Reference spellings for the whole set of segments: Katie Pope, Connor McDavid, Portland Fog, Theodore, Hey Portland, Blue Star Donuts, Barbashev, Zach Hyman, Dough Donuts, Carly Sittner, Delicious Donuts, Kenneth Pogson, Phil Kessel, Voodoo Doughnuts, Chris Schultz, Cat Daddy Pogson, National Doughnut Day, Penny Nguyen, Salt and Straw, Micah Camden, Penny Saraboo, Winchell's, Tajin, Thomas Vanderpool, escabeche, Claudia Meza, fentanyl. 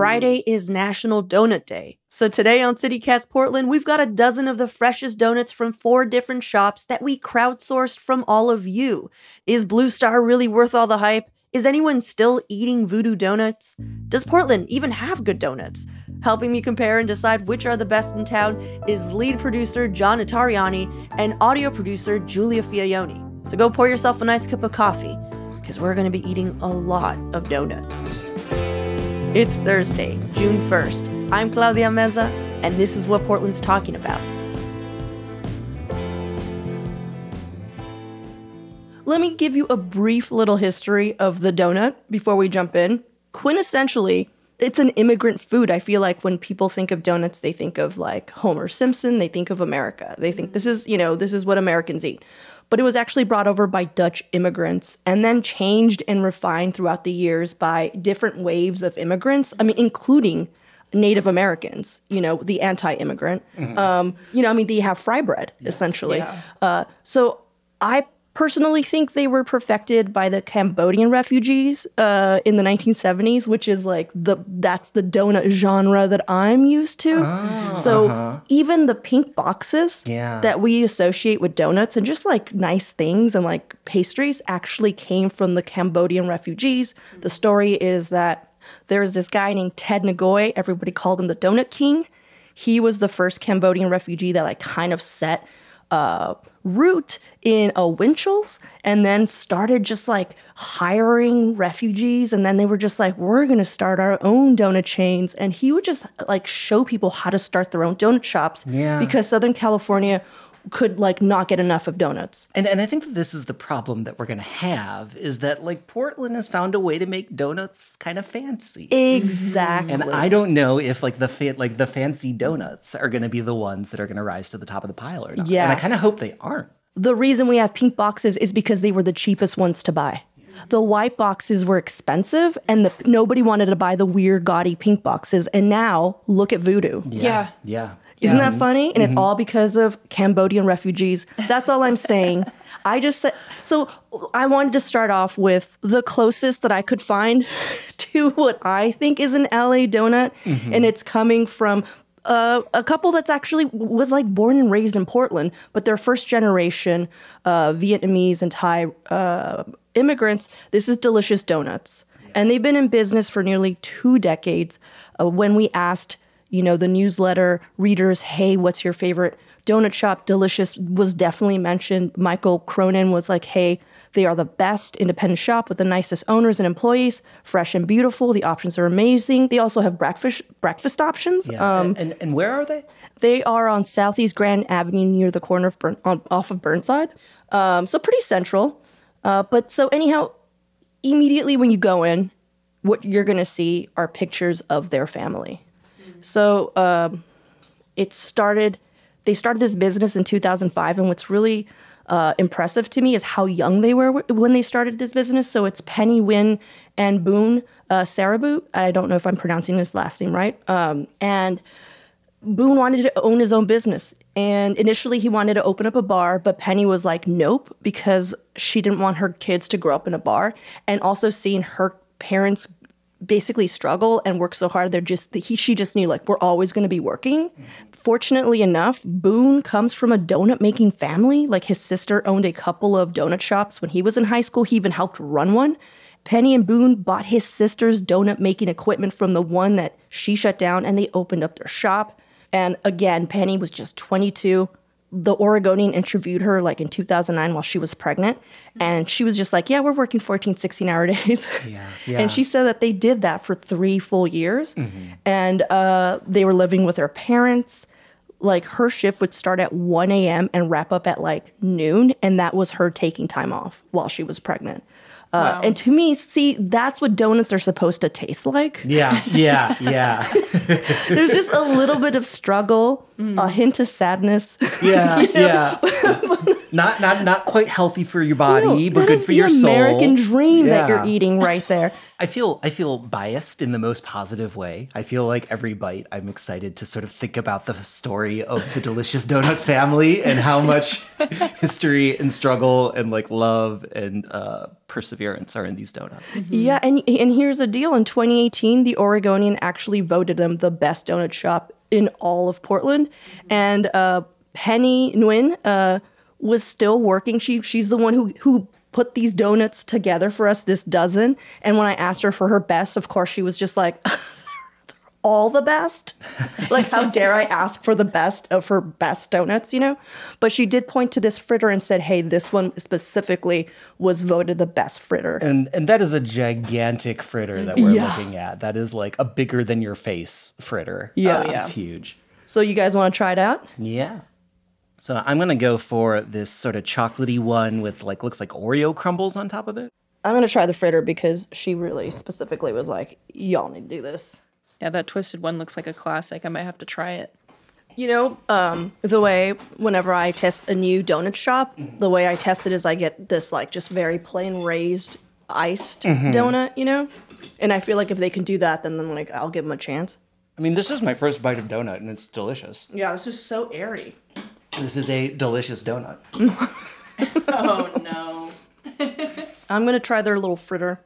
Friday is National Donut Day. So today on City Cast Portland, we've got a dozen of the freshest donuts from 4 different shops that we crowdsourced from all of you. Is Blue Star really worth all the hype? Is anyone still eating Voodoo Doughnuts? Does Portland even have good donuts? Helping me compare and decide which are the best in town is lead producer John Notarianni and audio producer Giulia Fiaioni. So go pour yourself a nice cup of coffee, because we're going to be eating a lot of donuts. It's Thursday, June 1st. I'm Claudia Meza, and this is what Portland's talking about. Let me give you a brief little history of the donut before we jump in. Quintessentially, it's an immigrant food. I feel like when people think of donuts, they think of like Homer Simpson, they think of America. They think this is what Americans eat. But it was actually brought over by Dutch immigrants and then changed and refined throughout the years by different waves of immigrants, including Native Americans, the anti-immigrant. Mm-hmm. They have fry bread, essentially. Yeah. So I personally think they were perfected by the Cambodian refugees in the 1970s, which is that's the donut genre that I'm used to. Oh, so even the pink boxes that we associate with donuts and just nice things and pastries actually came from the Cambodian refugees. The story is that there's this guy named Ted Ngoy. Everybody called him the Donut King. He was the first Cambodian refugee that kind of set root in a Winchell's and then started just hiring refugees, and then they were just we're gonna start our own donut chains, and he would just show people how to start their own donut shops because Southern California could not get enough of donuts. And I think that this is the problem that we're going to have, is that Portland has found a way to make donuts kind of fancy. Exactly. And I don't know if the fancy donuts are going to be the ones that are going to rise to the top of the pile or not. Yeah. And I kind of hope they aren't. The reason we have pink boxes is because they were the cheapest ones to buy. The white boxes were expensive, and nobody wanted to buy the weird, gaudy pink boxes. And now look at Voodoo. Yeah. Isn't that funny? And it's all because of Cambodian refugees. That's all I'm saying. So I wanted to start off with the closest that I could find to what I think is an LA donut. Mm-hmm. And it's coming from a couple that's actually was born and raised in Portland, but they're first generation Vietnamese and Thai immigrants. This is Delicious Donuts. Yeah. And they've been in business for nearly 2 decades. When we asked the newsletter readers, hey, what's your favorite donut shop? Delicious was definitely mentioned. Michael Cronin was hey, they are the best independent shop with the nicest owners and employees, fresh and beautiful. The options are amazing. They also have breakfast options. Yeah. And where are they? They are on Southeast Grand Avenue near the corner of off of Burnside. So pretty central. Immediately when you go in, what you're going to see are pictures of their family. So they started this business in 2005, and what's really impressive to me is how young they were when they started this business. So it's Penny Nguyen and Boone Saraboo. I don't know if I'm pronouncing his last name right. And Boone wanted to own his own business. And initially he wanted to open up a bar, but Penny was nope, because she didn't want her kids to grow up in a bar. And also seeing her parents basically struggle and work so hard, she just knew we're always going to be working. Mm-hmm. Fortunately enough, Boone comes from a donut making family. His sister owned a couple of donut shops when he was in high school. He even helped run one. Penny and Boone bought his sister's donut making equipment from the one that she shut down, and they opened up their shop. And again, Penny was just 22. The Oregonian interviewed her in 2009 while she was pregnant. And she was just we're working 14, 16-hour days. Yeah. And she said that they did that for 3 full years. Mm-hmm. And they were living with her parents. Her shift would start at 1 a.m. and wrap up at noon. And that was her taking time off while she was pregnant. Wow. And to me, that's what donuts are supposed to taste like. Yeah. There's just a little bit of struggle. a hint of sadness. Yeah, yeah. Not quite healthy for your body, but good for your soul. That is the American dream that you're eating right there. I feel biased in the most positive way. I feel like every bite I'm excited to sort of think about the story of the Delicious Donut family and how much history and struggle and like love and perseverance are in these donuts. Mm-hmm. Yeah, and here's the deal. In 2018, the Oregonian actually voted them the best donut shop in all of Portland. And Penny Nguyen, was still working. She's the one who put these donuts together for us, this dozen. And when I asked her for her best, of course, she was just like, all the best? Like, how dare I ask for the best of her best donuts, you know? But she did point to this fritter and said, hey, this one specifically was voted the best fritter. And that is a gigantic fritter that we're looking at. That is like a bigger than your face fritter. Yeah. It's huge. So you guys want to try it out? Yeah. So I'm going to go for this sort of chocolatey one with like, looks like Oreo crumbles on top of it. I'm going to try the fritter because she really specifically was like, y'all need to do this. Yeah, that twisted one looks like a classic. I might have to try it. You know, the way whenever I test a new donut shop, the way I test it is I get this like just very plain raised iced donut, you know? And I feel like if they can do that, then like I'll give them a chance. I mean, this is my first bite of donut and it's delicious. Yeah, this is so airy. This is a delicious donut. Oh, no. I'm going to try their little fritter.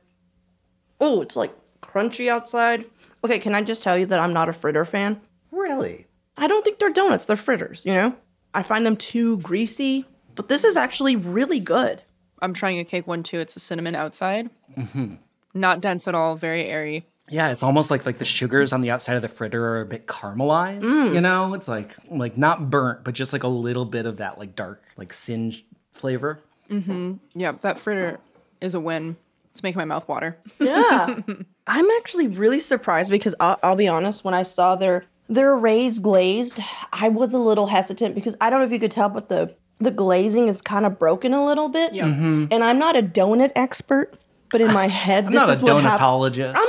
Oh, it's like crunchy outside. Okay, can I just tell you that I'm not a fritter fan? Really? I don't think they're donuts. They're fritters, you know? I find them too greasy, but this is actually really good. I'm trying a cake one, too. It's a cinnamon outside. Mm-hmm. Not dense at all. Very airy. Yeah, it's almost like the sugars on the outside of the fritter are a bit caramelized, you know? It's like not burnt, but just like a little bit of that like dark, like singe flavor. Mm-hmm. Yeah, that fritter is a win. It's making my mouth water. Yeah. I'm actually really surprised because I'll be honest, when I saw their raised glazed, I was a little hesitant because I don't know if you could tell, but the glazing is kind of broken a little bit. Yeah. Mm-hmm. And I'm not a donut expert. But in my head, this is what happened. I'm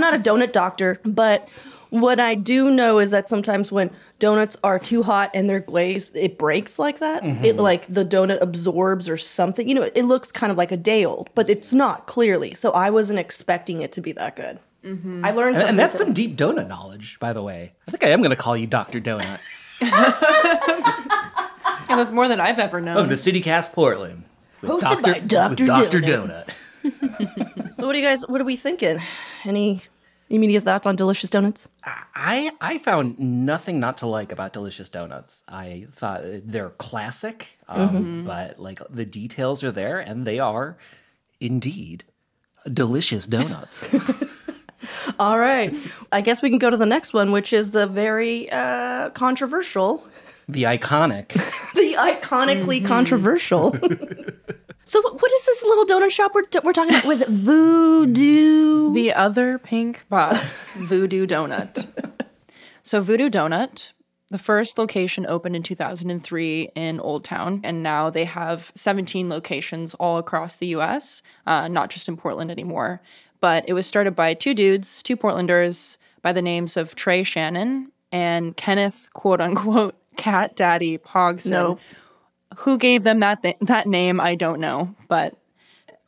not a donut doctor, but what I do know is that sometimes when donuts are too hot and they're glazed, it breaks like that. Mm-hmm. It like the donut absorbs or something. You know, it looks kind of like a day old, but it's not clearly. So I wasn't expecting it to be that good. Mm-hmm. I learned something. And that's some deep donut knowledge, by the way. I think I am going to call you Dr. Donut. Yeah, that's more than I've ever known. Welcome to City Cast Portland. Hosted by Dr. Donut. So what are we thinking? Any immediate thoughts on Delicious Donuts? I found nothing not to like about Delicious Donuts. I thought they're classic, but like the details are there and they are indeed delicious donuts. All right. I guess we can go to the next one, which is the very controversial. The iconic. The iconically controversial. So what is this little donut shop we're talking about? Was it Voodoo? The other pink box, Voodoo Doughnut. So Voodoo Doughnut, the first location opened in 2003 in Old Town, and now they have 17 locations all across the U.S., not just in Portland anymore. But it was started by two Portlanders, by the names of Trey Shannon and Kenneth, quote-unquote, Cat Daddy Pogson. No. Who gave them that name, I don't know. But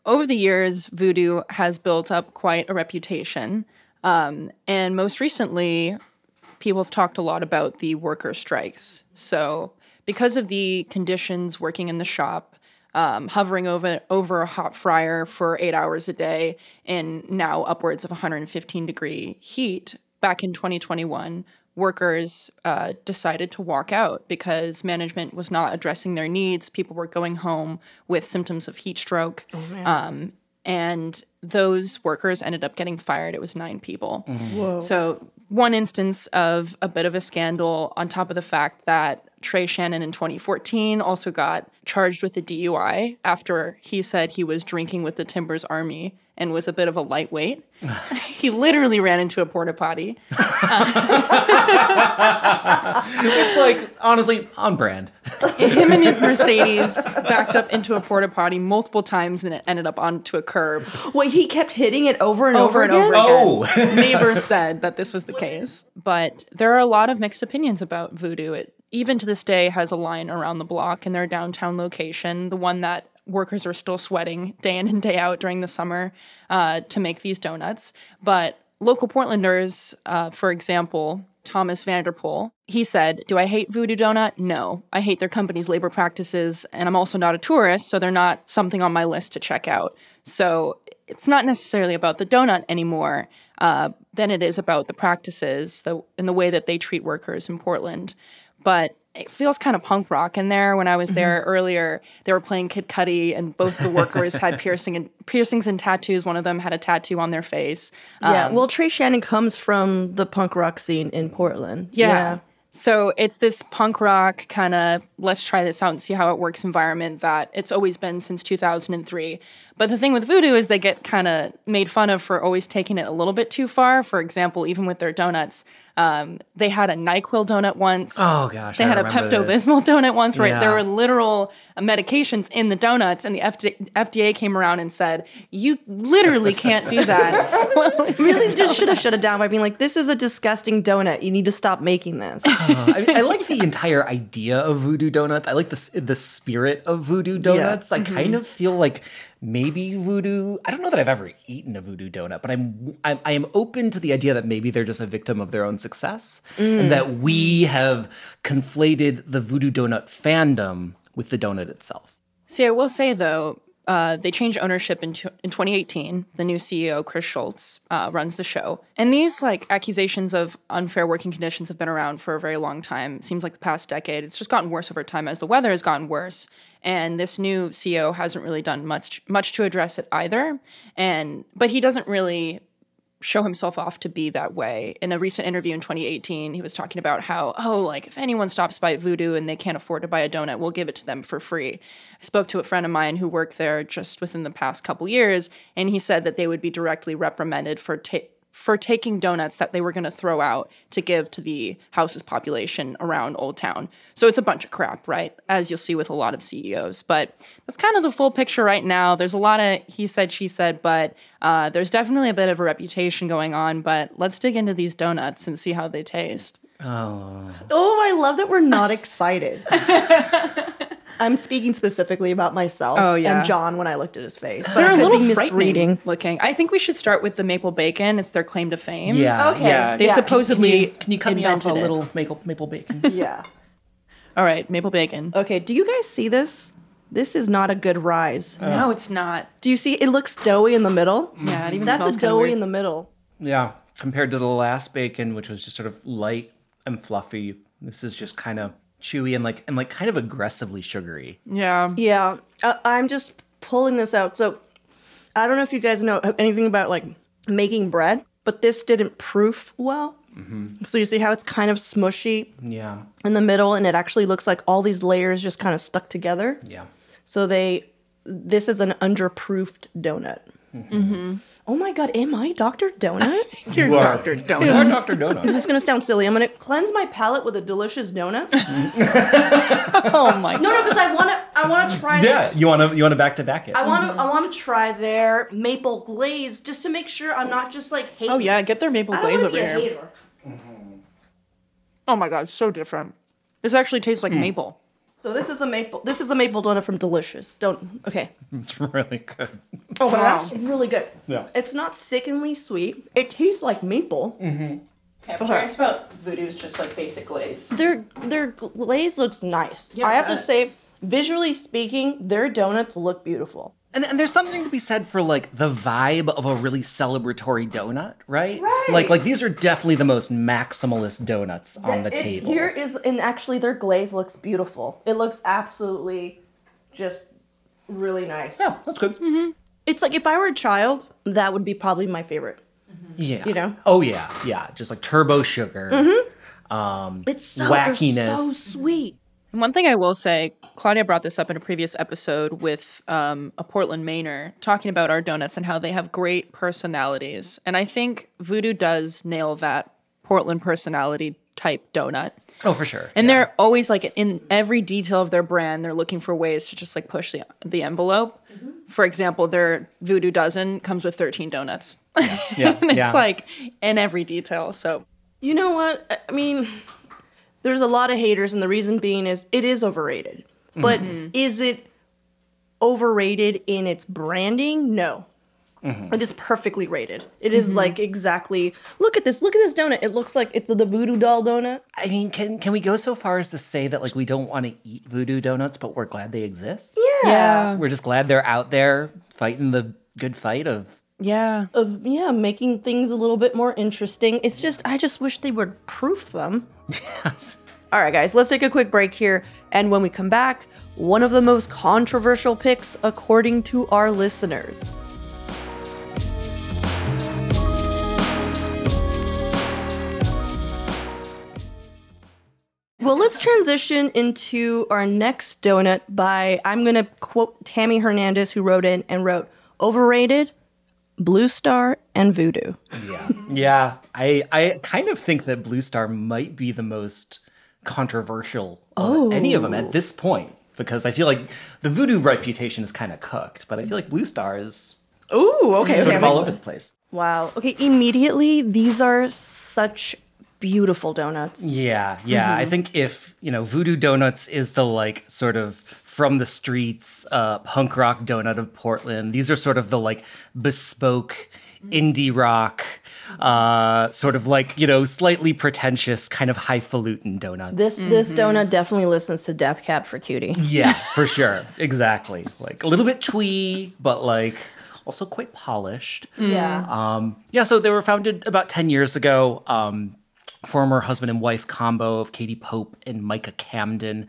over the years, Voodoo has built up quite a reputation. And most recently, people have talked a lot about the worker strikes. So because of the conditions working in the shop, hovering over a hot fryer for 8 hours a day and now upwards of 115-degree heat, back in 2021, workers decided to walk out because management was not addressing their needs. People were going home with symptoms of heat stroke. Oh, and those workers ended up getting fired. It was 9 people. Mm-hmm. So one instance of a bit of a scandal on top of the fact that Trey Shannon in 2014 also got charged with a DUI after he said he was drinking with the Timbers Army and was a bit of a lightweight. He literally ran into a porta potty. It's like, honestly, on brand. Him and his Mercedes backed up into a porta potty multiple times and it ended up onto a curb. Wait, he kept hitting it over and over again? Oh. Neighbors said that this was the case. But there are a lot of mixed opinions about Voodoo. It even to this day has a line around the block in their downtown location, the one that workers are still sweating day in and day out during the summer to make these donuts. But local Portlanders, for example, Thomas Vanderpool, he said, "Do I hate Voodoo Donut? No. I hate their company's labor practices, and I'm also not a tourist, so they're not something on my list to check out." So it's not necessarily about the donut anymore than it is about the practices and the way that they treat workers in Portland. But it feels kind of punk rock in there. When I was there earlier, they were playing Kid Cudi, and both the workers had piercings and tattoos. One of them had a tattoo on their face. Yeah, well, Trey Shannon comes from the punk rock scene in Portland. Yeah. So it's this punk rock kind of let's try this out and see how it works environment that it's always been since 2003. But the thing with Voodoo is they get kind of made fun of for always taking it a little bit too far. For example, even with their donuts, they had a NyQuil donut once. Oh, gosh. They had a Pepto-Bismol donut once, right? Yeah. There were literal medications in the donuts, and the FDA came around and said, you literally can't do that. Well, really just should have shut it down by being like, this is a disgusting donut. You need to stop making this. I like the entire idea of Voodoo Donuts. I like the spirit of Voodoo Donuts. Yeah. I kind of feel like maybe Voodoo, I don't know that I've ever eaten a Voodoo donut, but I am open to the idea that maybe they're just a victim of their own success, and that we have conflated the Voodoo donut fandom with the donut itself. See, I will say though, they changed ownership in 2018. The new CEO, Chris Schultz, runs the show. And these accusations of unfair working conditions have been around for a very long time. It seems like the past decade. It's just gotten worse over time as the weather has gotten worse. And this new CEO hasn't really done much to address it either. But he doesn't really show himself off to be that way. In a recent interview in 2018, he was talking about how, if anyone stops by Voodoo and they can't afford to buy a donut, we'll give it to them for free. I spoke to a friend of mine who worked there just within the past couple years, and he said that they would be directly reprimanded for taking donuts that they were going to throw out to give to the house's population around Old Town. So it's a bunch of crap, right? As you'll see with a lot of CEOs. But that's kind of the full picture right now. There's a lot of he said, she said, but there's definitely a bit of a reputation going on. But let's dig into these donuts and see how they taste. Oh, I love that we're not excited. I'm speaking specifically about myself and John when I looked at his face. But they're a little misleading looking. I think we should start with the maple bacon. It's their claim to fame. Yeah. Okay. Yeah. They supposedly can you cut me off a little maple bacon? Yeah. All right, maple bacon. Okay, do you guys see this? This is not a good rise. No, it's not. Do you see? It looks doughy in the middle. Yeah, it even smells doughy weird. In the middle. Yeah, compared to the last bacon, which was just sort of light and fluffy. This is just kind of chewy and like kind of aggressively sugary. Yeah. I'm just pulling this out. So I don't know if you guys know anything about making bread, but this didn't proof well. Mm-hmm. So you see how it's kind of smushy. Yeah. In the middle, and it actually looks like all these layers just kind of stuck together. Yeah. So this is an underproofed donut. Mm-hmm. Mm-hmm. Oh my God, am I Dr. Donut? You're Dr. Donut. You're Dr. Donut. This is going to sound silly. I'm going to cleanse my palate with a delicious donut. Oh my God. No, because I want to try. Yeah, you want to back-to-back it. I want to try their maple glaze just to make sure I'm not just hating. Oh yeah, get their maple glaze over here. I don't want to be a hater. Mm-hmm. Oh my God, it's so different. This actually tastes like maple. So this is a maple donut from Delicious. It's really good. Oh, wow. That's really good. Yeah. It's not sickeningly sweet. It tastes like maple. Mm-hmm. Okay, I'm curious about Voodoo's just basic glaze. Their glaze looks nice. Yeah, I have to say, visually speaking, their donuts look beautiful. And there's something to be said for the vibe of a really celebratory donut, right? Right. Like these are definitely the most maximalist donuts on the table. Actually their glaze looks beautiful. It looks absolutely just really nice. Yeah, that's good. Mm-hmm. It's if I were a child, that would be probably my favorite. Mm-hmm. Yeah. You know? Oh yeah, yeah. Just turbo sugar. Mm-hmm. It's so wackiness. They're so sweet. One thing I will say, Claudia brought this up in a previous episode with a Portland Mainer talking about our donuts and how they have great personalities. And I think Voodoo does nail that Portland personality type donut. Oh, for sure. And they're always like in every detail of their brand, they're looking for ways to just like push the envelope. Mm-hmm. For example, their Voodoo Dozen comes with 13 donuts. Yeah. And it's like in every detail. So, you know what? I mean, there's a lot of haters, and the reason being is it is overrated. But is it overrated in its branding? No. It is perfectly rated. It is like exactly, look at this donut. It looks like it's the voodoo doll donut. I mean, can we go so far as to say that like we don't want to eat voodoo donuts, but we're glad they exist? Yeah. We're just glad they're out there fighting the good fight of... Yeah. Making things a little bit more interesting. It's just, I just wish they would proof them. Yes. All right, guys, let's take a quick break here. And when we come back, one of the most controversial picks according to our listeners. Well, let's transition into our next donut by, I'm going to quote Tammy Hernandez, who wrote in and wrote, overrated, Blue Star and Voodoo. Yeah. I kind of think that Blue Star might be the most controversial of any of them at this point, because I feel like the Voodoo reputation is kind of cooked, but I feel like Blue Star is sort of all over the place. Wow. Okay, immediately, these are such beautiful donuts. Yeah. Mm-hmm. I think if, Voodoo Donuts is the like sort of from the streets, punk rock donut of Portland. These are sort of the like bespoke indie rock, sort of like, slightly pretentious kind of highfalutin donuts. This donut definitely listens to Death Cab for Cutie. Yeah, for sure. Exactly. Like a little bit twee, but like also quite polished. Yeah. So they were founded about 10 years ago. Former husband and wife combo of Katie Pope and Micah Camden.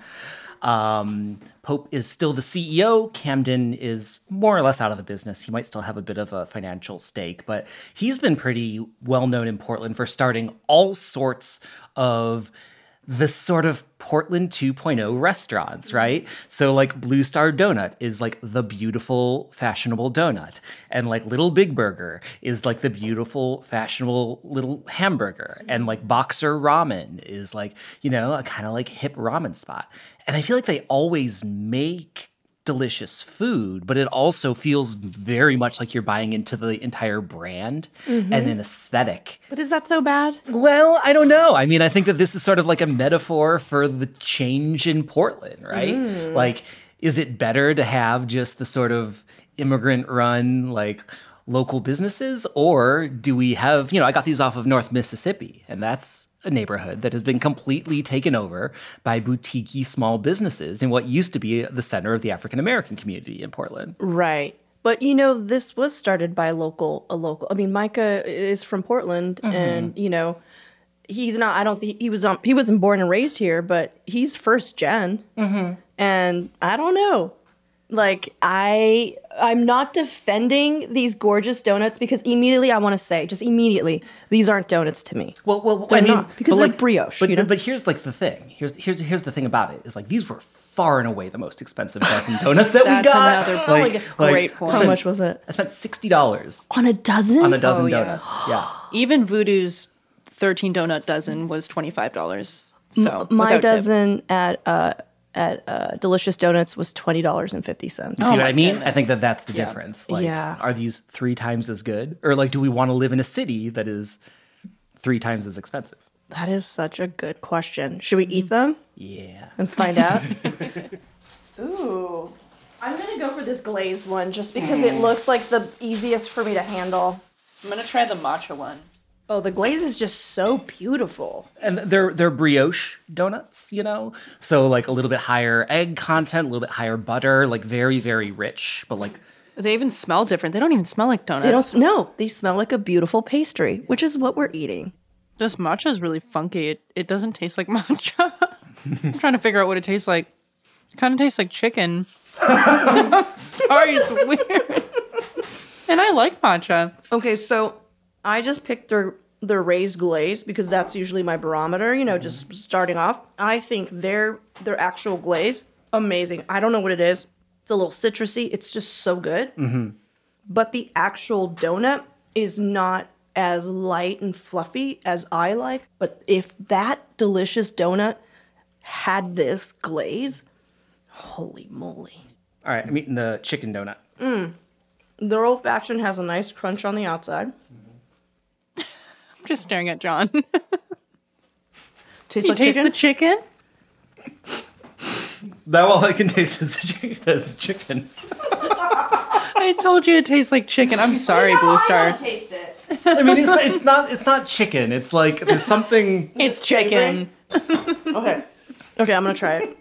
Pope is still the CEO. Camden is more or less out of the business. He might still have a bit of a financial stake, but he's been pretty well known in Portland for starting all sorts of the sort of Portland 2.0 restaurants, right? So like Blue Star Donut is like the beautiful, fashionable donut. And like Little Big Burger is like the beautiful, fashionable little hamburger. And like Boxer Ramen is like, a kind of like hip ramen spot. And I feel like they always make delicious food, but it also feels very much like you're buying into the entire brand and an aesthetic. But is that so bad? Well, I don't know. I mean, I think that this is sort of like a metaphor for the change in Portland, right? Like, is it better to have just the sort of immigrant-run, like, local businesses? Or do we have, I got these off of North Mississippi, and that's a neighborhood that has been completely taken over by boutique-y small businesses in what used to be the center of the African-American community in Portland. Right. But, this was started by a local. I mean, Micah is from Portland, and, he's not, I don't think, he wasn't born and raised here, but he's first gen. And I don't know. Like, I'm not defending these gorgeous donuts because immediately I want to say, just immediately, these aren't donuts to me. Well, they're not, because they're like brioche. But, but here's like the thing. Here's the thing about it is like these were far and away the most expensive dozen donuts that we got. That's another great point. How much was it? I spent $60 on a dozen. Donuts. Yeah. Even Voodoo's 13 donut dozen was $25. So my dozen at Delicious Donuts was $20.50. See what I mean? Goodness. I think that that's the difference. Like, are these 3 times as good? Or like, do we want to live in a city that is 3 times as expensive? That is such a good question. Should we eat them? Yeah. And find out? Ooh. I'm going to go for this glazed one just because it looks like the easiest for me to handle. I'm going to try the matcha one. Oh, the glaze is just so beautiful. And they're brioche donuts, So like a little bit higher egg content, a little bit higher butter, like very, very rich, but like... They even smell different. They don't even smell like donuts. They smell like a beautiful pastry, which is what we're eating. This matcha is really funky. It doesn't taste like matcha. I'm trying to figure out what it tastes like. It kind of tastes like chicken. Sorry, it's weird. And I like matcha. Okay, so... I just picked their their raised glaze, because that's usually my barometer, you know, just starting off. I think their actual glaze, amazing. I don't know what it is. It's a little citrusy. It's just so good. Mm-hmm. But the actual donut is not as light and fluffy as I like. But if that delicious donut had this glaze, holy moly. All right, I'm eating the chicken donut. Their old fashioned has a nice crunch on the outside. Mm-hmm. I'm just staring at John. Tastes like taste chicken? The chicken? That all I can taste is chicken. I told you it tastes like chicken. I'm sorry, no, Blue Star. I don't taste it. I mean, it's not chicken. It's like there's something. It's chicken. Okay, I'm gonna try it.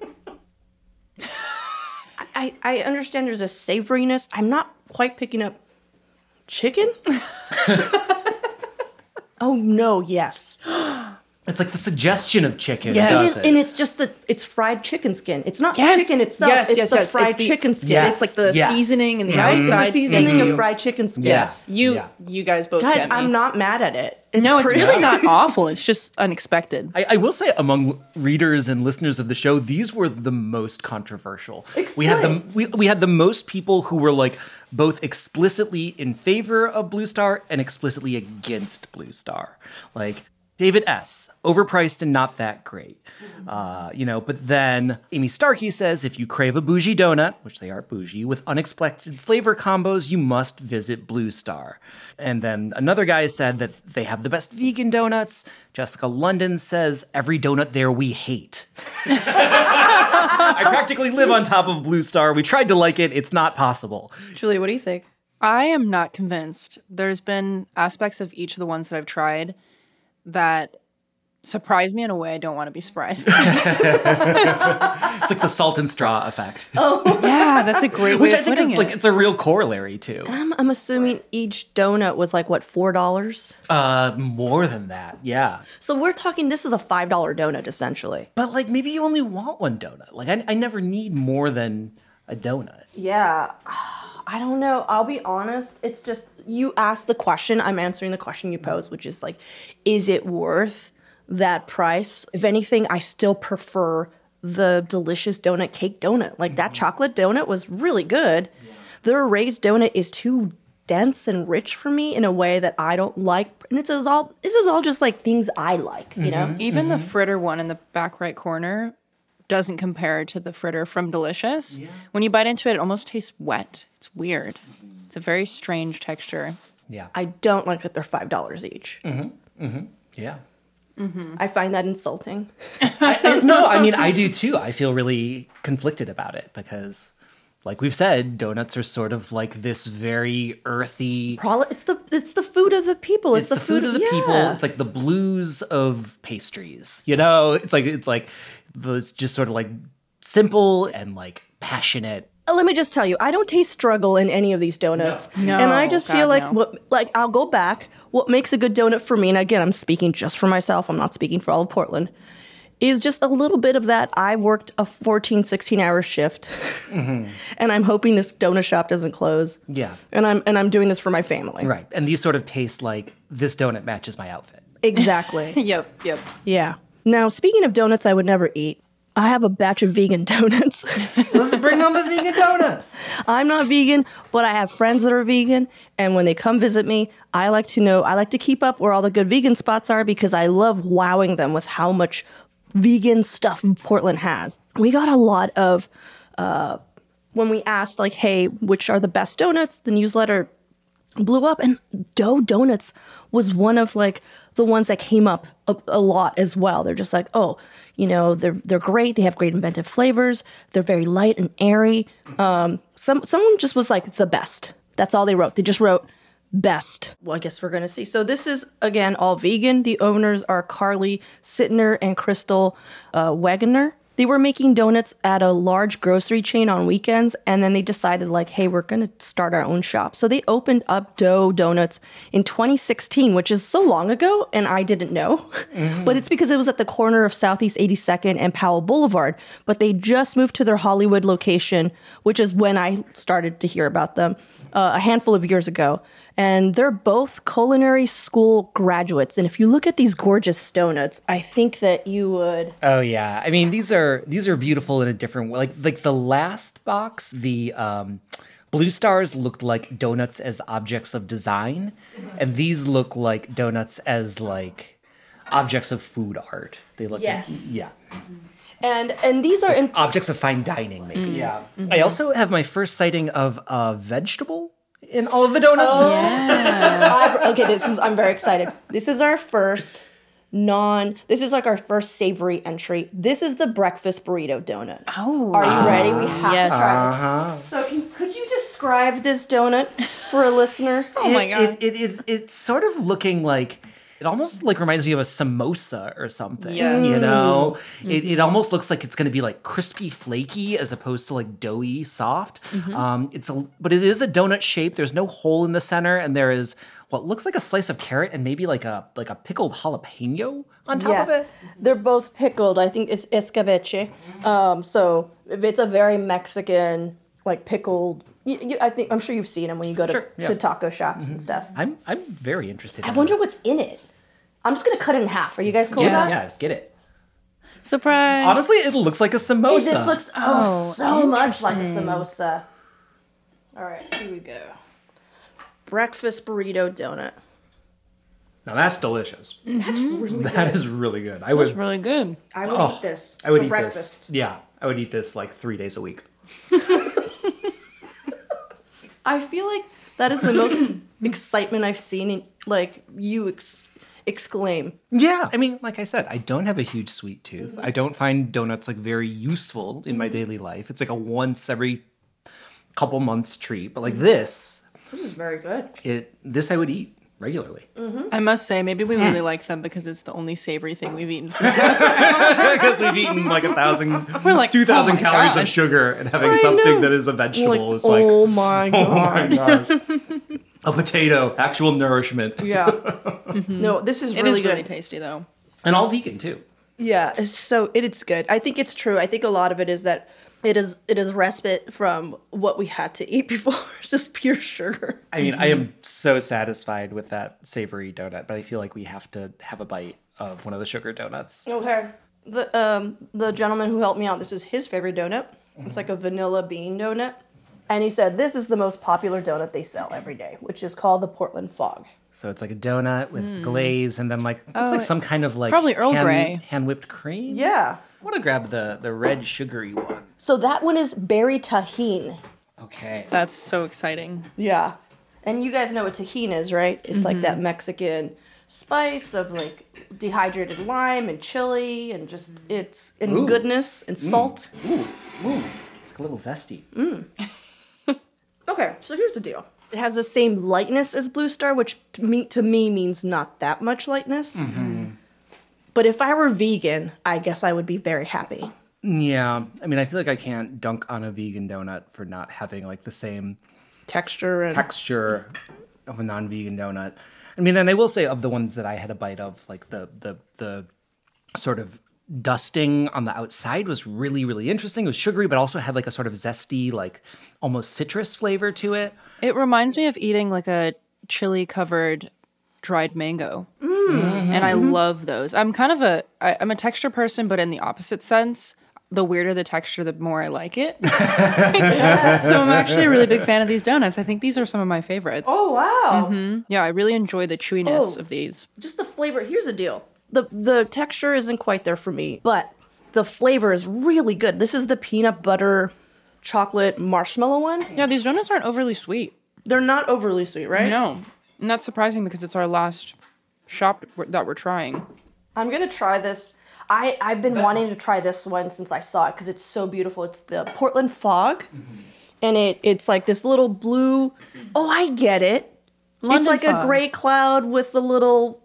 I understand there's a savoriness. I'm not quite picking up chicken. Oh no! Yes. It's like the suggestion of chicken. Yes. Does it? And it's just it's fried chicken skin. It's not chicken itself. Yes, it's the fried chicken skin. Yes. It's like the seasoning and the outside. It's the seasoning of fried chicken skin. Yes. You guys both get me. I'm not mad at it. It's really not awful. It's just unexpected. I will say, among readers and listeners of the show, these were the most controversial. Explain. We had the most people who were like both explicitly in favor of Blue Star and explicitly against Blue Star. Like David S., overpriced and not that great. But then Amy Starkey says, if you crave a bougie donut, which they are bougie, with unexpected flavor combos, you must visit Blue Star. And then another guy said that they have the best vegan donuts. Jessica London says, every donut there we hate. I practically live on top of Blue Star. We tried to like it. It's not possible. Giulia, what do you think? I am not convinced. There's been aspects of each of the ones that I've tried that surprise me in a way I don't want to be surprised. It's like the salt and straw effect. Oh, yeah, that's a great way of putting it. Which I think is like it's a real corollary too. I'm assuming each donut was like what, $4? More than that, yeah. So we're talking this is a $5 donut essentially. But like maybe you only want one donut. Like I never need more than a donut. Yeah. I don't know. I'll be honest. It's just you asked the question. I'm answering the question you posed, which is like, is it worth that price? If anything, I still prefer the delicious donut cake donut. Like that chocolate donut was really good. Yeah. Their raised donut is too dense and rich for me in a way that I don't like. And this is all just like things I like, you know? Even the fritter one in the back right corner doesn't compare to the fritter from Delicious. Yeah. When you bite into it, it almost tastes wet. It's weird. It's a very strange texture. Yeah. I don't like that they're $5 each. Mm-hmm. Mm-hmm. Yeah. Mm-hmm. I find that insulting. I do too. I feel really conflicted about it because, like we've said, donuts are sort of like this very earthy. It's the food of the people. It's the food of the people. It's like the blues of pastries. You know, it's like those just sort of like simple and like passionate. Let me just tell you, I don't taste struggle in any of these donuts. No. And I just feel like, no. I'll go back. What makes a good donut for me, and again, I'm speaking just for myself, I'm not speaking for all of Portland, is just a little bit of that. I worked a 14, 16-hour shift, and I'm hoping this donut shop doesn't close. Yeah. And I'm doing this for my family. Right. And these sort of taste like, this donut matches my outfit. Exactly. Yep. Yeah. Now, speaking of donuts I would never eat, I have a batch of vegan donuts. Let's bring on the vegan donuts. I'm not vegan, but I have friends that are vegan. And when they come visit me, I like to keep up where all the good vegan spots are because I love wowing them with how much vegan stuff Portland has. We got a lot of, when we asked like, hey, which are the best donuts? The newsletter blew up and Dough Donuts was one of like the ones that came up a lot as well. They're just like, oh, you know, they're great. They have great inventive flavors. They're very light and airy. Someone just was like the best. That's all they wrote. They just wrote best. Well, I guess we're going to see. So this is, again, all vegan. The owners are Carly Sittner and Crystal Wegener. They were making donuts at a large grocery chain on weekends, and then they decided, like, hey, we're going to start our own shop. So they opened up Dough Donuts in 2016, which is so long ago, and I didn't know. Mm-hmm. But it's because it was at the corner of Southeast 82nd and Powell Boulevard. But they just moved to their Hollywood location, which is when I started to hear about them a handful of years ago. And they're both culinary school graduates. And if you look at these gorgeous donuts, I think that you would... Oh, yeah. I mean, these are beautiful in a different way. Like the last box, the... Blue Stars looked like donuts as objects of design, and these look like donuts as like objects of food art. They look And these are like objects of fine dining, maybe. Mm. Yeah. Mm-hmm. I also have my first sighting of a vegetable in all of the donuts. Oh, yes. I'm very excited. This is our first this is like our first savory entry. This is the breakfast burrito donut. Oh. Are you ready? We have to try this. So could you describe this donut for a listener? Oh my God. It's sort of looking like, it almost like reminds me of a samosa or something, you know? Mm-hmm. It almost looks like it's going to be like crispy, flaky, as opposed to like doughy, soft. Mm-hmm. But it is a donut shape. There's no hole in the center, and there is what looks like a slice of carrot and maybe like a pickled jalapeno on top of it. They're both pickled. I think it's escabeche. So it's a very Mexican, like pickled. I'm sure you've seen them when you go to, to taco shops and stuff. I'm very interested. I wonder what's in it. I'm just gonna cut it in half. Are you guys cool with that? Yeah, just get it. Surprise! Honestly, it looks like a samosa. This looks so much like a samosa. All right, here we go. Breakfast burrito donut. Now that's delicious. Mm-hmm. That is really good. That's really good. I would eat this. I would eat breakfast. This. Yeah, I would eat this like 3 days a week. I feel like that is the most excitement I've seen in, like, you exclaim. Yeah. I mean, like I said, I don't have a huge sweet tooth. Mm-hmm. I don't find donuts, like, very useful in my daily life. It's like a once every couple months treat. But, like, this is very good. This I would eat regularly. Mm-hmm. I must say, maybe we really like them because it's the only savory thing we've eaten. Because we've eaten like 2,000 calories of sugar, and having something that is a vegetable is like, oh my God. Oh my gosh. A potato, actual nourishment. Yeah. Mm-hmm. No, this is really good. It is really tasty though. And all vegan too. Yeah, so it's good. I think it's true. I think a lot of it is that it is respite from what we had to eat before. It's just pure sugar. I mean, I am so satisfied with that savory donut, but I feel like we have to have a bite of one of the sugar donuts. Okay. The gentleman who helped me out, this is his favorite donut. It's like a vanilla bean donut. And he said this is the most popular donut they sell every day, which is called the Portland Fog. So it's like a donut with glaze and then some kind of like probably Earl Grey hand whipped cream. Yeah. I want to grab the red sugary one. So that one is berry tajin. Okay. That's so exciting. Yeah. And you guys know what tajin is, right? It's like that Mexican spice of like dehydrated lime and chili and just it's in goodness and salt. Ooh. It's like a little zesty. Mm. Okay, so here's the deal. It has the same lightness as Blue Star, which to me means not that much lightness. Mm-hmm. But if I were vegan, I guess I would be very happy. Yeah. I mean, I feel like I can't dunk on a vegan donut for not having like the same texture of a non-vegan donut. I mean, and I will say of the ones that I had a bite of, like the sort of dusting on the outside was really, really interesting. It was sugary, but also had like a sort of zesty, like almost citrus flavor to it. It reminds me of eating like a chili-covered dried mango. Mm-hmm. And I love those. I'm kind of I'm a texture person, but in the opposite sense. The weirder the texture, the more I like it. So I'm actually a really big fan of these donuts. I think these are some of my favorites. Oh, wow. Mm-hmm. Yeah, I really enjoy the chewiness of these. Just the flavor. Here's the deal. The texture isn't quite there for me, but the flavor is really good. This is the peanut butter chocolate marshmallow one. Yeah, these donuts aren't overly sweet. They're not overly sweet, right? No. And that's surprising because it's our last shop that we're trying. I'm going to try this. I've been wanting to try this one since I saw it because it's so beautiful. It's the Portland Fog, and it's like this little blue. Oh, I get it. London it's like fog. A gray cloud with the little,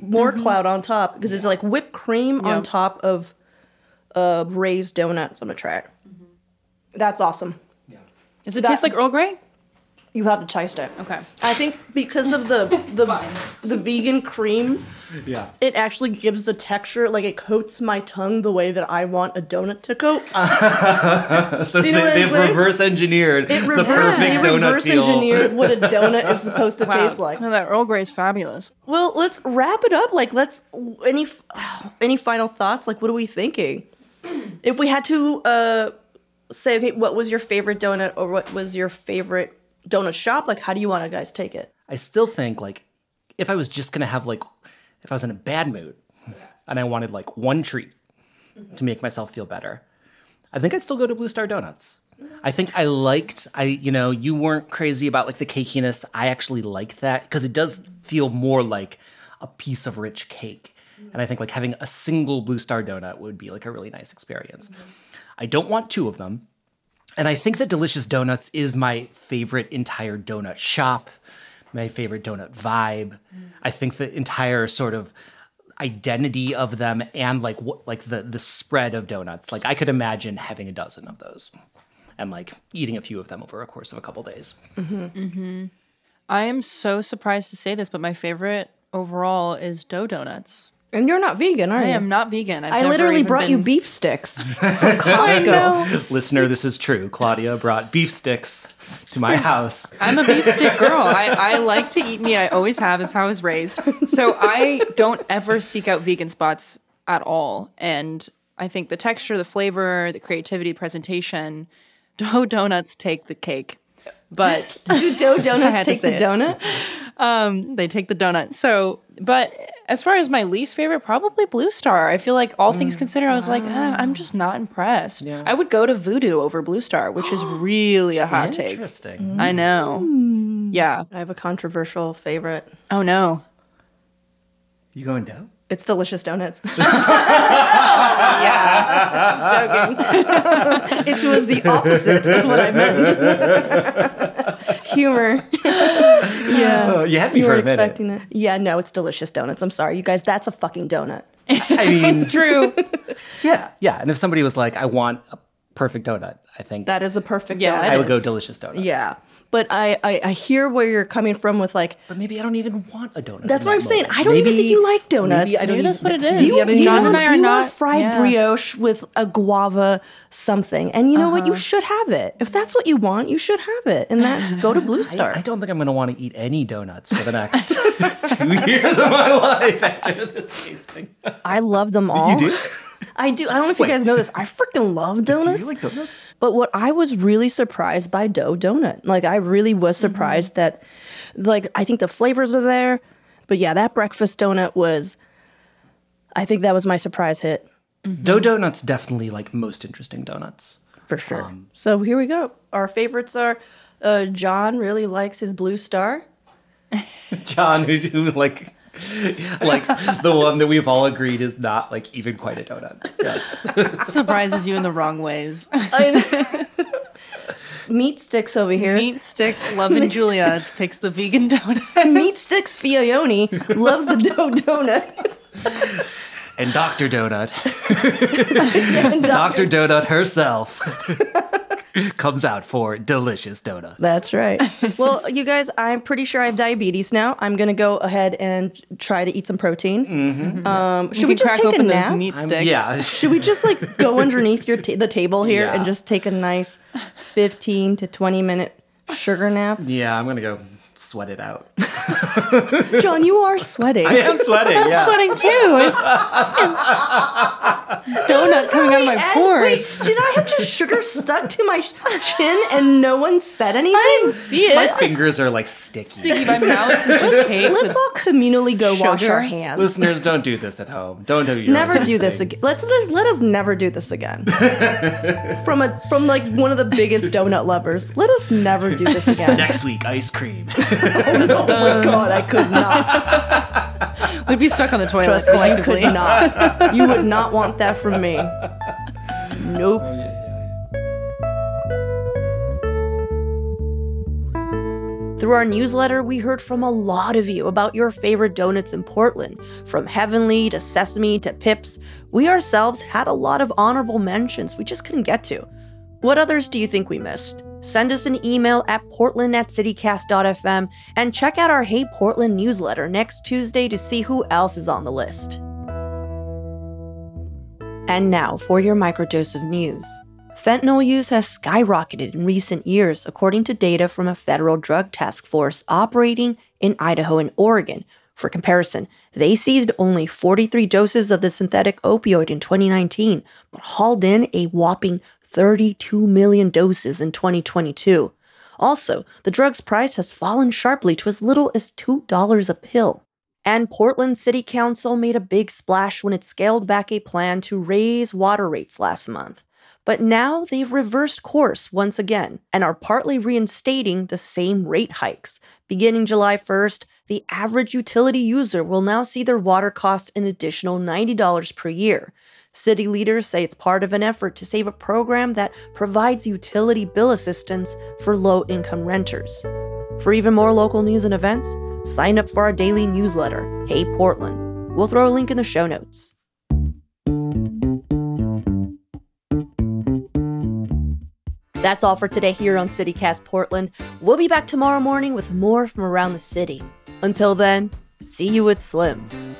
more cloud on top because it's like whipped cream on top of raised donuts. I'm going to try it. Mm-hmm. That's awesome. Yeah. Does it taste like Earl Grey? You have to taste it. Okay. I think because of the the vegan cream, yeah, it actually gives the texture, like it coats my tongue the way that I want a donut to coat. So they've reverse engineered the perfect donut feel. Engineered what a donut is supposed to taste like. No, that Earl Grey is fabulous. Well, let's wrap it up. Like, let's any final thoughts? Like, what are we thinking? If we had to say, okay, what was your favorite donut, or what was your favorite donut shop? Like, how do you want to guys take it? I still think, like, if I was just going to have, like, if I was in a bad mood and I wanted, like, one treat to make myself feel better, I think I'd still go to Blue Star Donuts. I think I liked, you know, you weren't crazy about, like, the cakiness. I actually liked that because it does feel more like a piece of rich cake. And I think, like, having a single Blue Star donut would be, like, a really nice experience. Mm-hmm. I don't want two of them. And I think that Delicious Donuts is my favorite entire donut shop, my favorite donut vibe. Mm. I think the entire sort of identity of them and like what, like the spread of donuts. Like I could imagine having a dozen of those and like eating a few of them over a course of a couple days. Mm-hmm. Mm-hmm. I am so surprised to say this, but my favorite overall is Dough Donuts. And you're not vegan, are you? I am not vegan. I literally brought you beef sticks from Costco. Listener, this is true. Claudia brought beef sticks to my house. I'm a beef stick girl. I like to eat meat. I always have. It's how I was raised. So I don't ever seek out vegan spots at all. And I think the texture, the flavor, the creativity, presentation, Dough Donuts take the cake. But do Dough Donuts take the donut? They take the donut. So, but as far as my least favorite, probably Blue Star. I feel like all things considered, I was like, I'm just not impressed. Yeah. I would go to Voodoo over Blue Star, which is really a hot take. Interesting. Mm. I know. Mm. Yeah. I have a controversial favorite. Oh, no. You going dough? It's Delicious Donuts. Oh, yeah. Joking. It was the opposite of what I meant. Humor. Yeah. You had me for a minute. Expecting it. Yeah, no, it's Delicious Donuts. I'm sorry, you guys. That's a fucking donut. I mean, it's true. Yeah. Yeah. And if somebody was like, I want a perfect donut, I think. That is a perfect donut. I would go Delicious Donuts. Yeah. But I hear where you're coming from with like... But maybe I don't even want a donut. That's what I'm saying. I don't even think you like donuts. Maybe that's what it is. John and I are not... You want fried brioche with a guava something. And you know what? You should have it. If that's what you want, you should have it. And that's go to Blue Star. I don't think I'm going to want to eat any donuts for the next 2 years of my life after this tasting. I love them all. You do? I do. I don't know if you guys know this. I freaking love donuts. Do you like donuts? But what I was really surprised by Dough Donut. Like, I really was surprised that, like, I think the flavors are there. But yeah, that breakfast donut was, I think that was my surprise hit. Mm-hmm. Dough Donut's definitely, like, most interesting donuts. For sure. So here we go. Our favorites are John really likes his Blue Star. John, who like... like the one that we've all agreed is not like even quite a donut. Yes. Surprises you in the wrong ways. Meat sticks over here. Meat stick loving Giulia picks the vegan donut. Meat sticks Fiaioni loves the dough donut. And Dr. Donut. And Dr. Donut herself. Comes out for Delicious Donuts. That's right. Well, you guys, I'm pretty sure I have diabetes now. I'm going to go ahead and try to eat some protein. Mm-hmm. Should we just take a nap? Those meat sticks. Yeah. Should we just like go underneath the table here and just take a nice 15 to 20 minute sugar nap? Yeah, I'm going to go sweat it out. John, you are sweating. I am sweating. Yeah. I'm sweating too. It's donut coming out of my pores. Wait, did I have just sugar stuck to my chin and no one said anything? I didn't see it. My fingers are like sticky. Sticky. My mouth is just taped. Let's all communally go wash our hands. Listeners, don't do this at home. Don't do your never do this again. Let us never do this again. From like one of the biggest donut lovers. Let us never do this again. Next week, ice cream. Oh my God, I could not. We'd be stuck on the toilet. Trust collectively. You could not. You would not want that from me. Nope. Through our newsletter, we heard from a lot of you about your favorite donuts in Portland. From Heavenly to Sesame to Pips, we ourselves had a lot of honorable mentions we just couldn't get to. What others do you think we missed? Send us an email at portland@citycast.fm and check out our Hey Portland newsletter next Tuesday to see who else is on the list. And now for your microdose of news. Fentanyl use has skyrocketed in recent years, according to data from a federal drug task force operating in Idaho and Oregon. For comparison, they seized only 43 doses of the synthetic opioid in 2019, but hauled in a whopping 32 million doses in 2022. Also, the drug's price has fallen sharply to as little as $2 a pill. And Portland City Council made a big splash when it scaled back a plan to raise water rates last month. But now they've reversed course once again and are partly reinstating the same rate hikes. Beginning July 1st, the average utility user will now see their water costs an additional $90 per year. City leaders say it's part of an effort to save a program that provides utility bill assistance for low-income renters. For even more local news and events, sign up for our daily newsletter, Hey Portland. We'll throw a link in the show notes. That's all for today here on City Cast Portland. We'll be back tomorrow morning with more from around the city. Until then, see you at Slim's.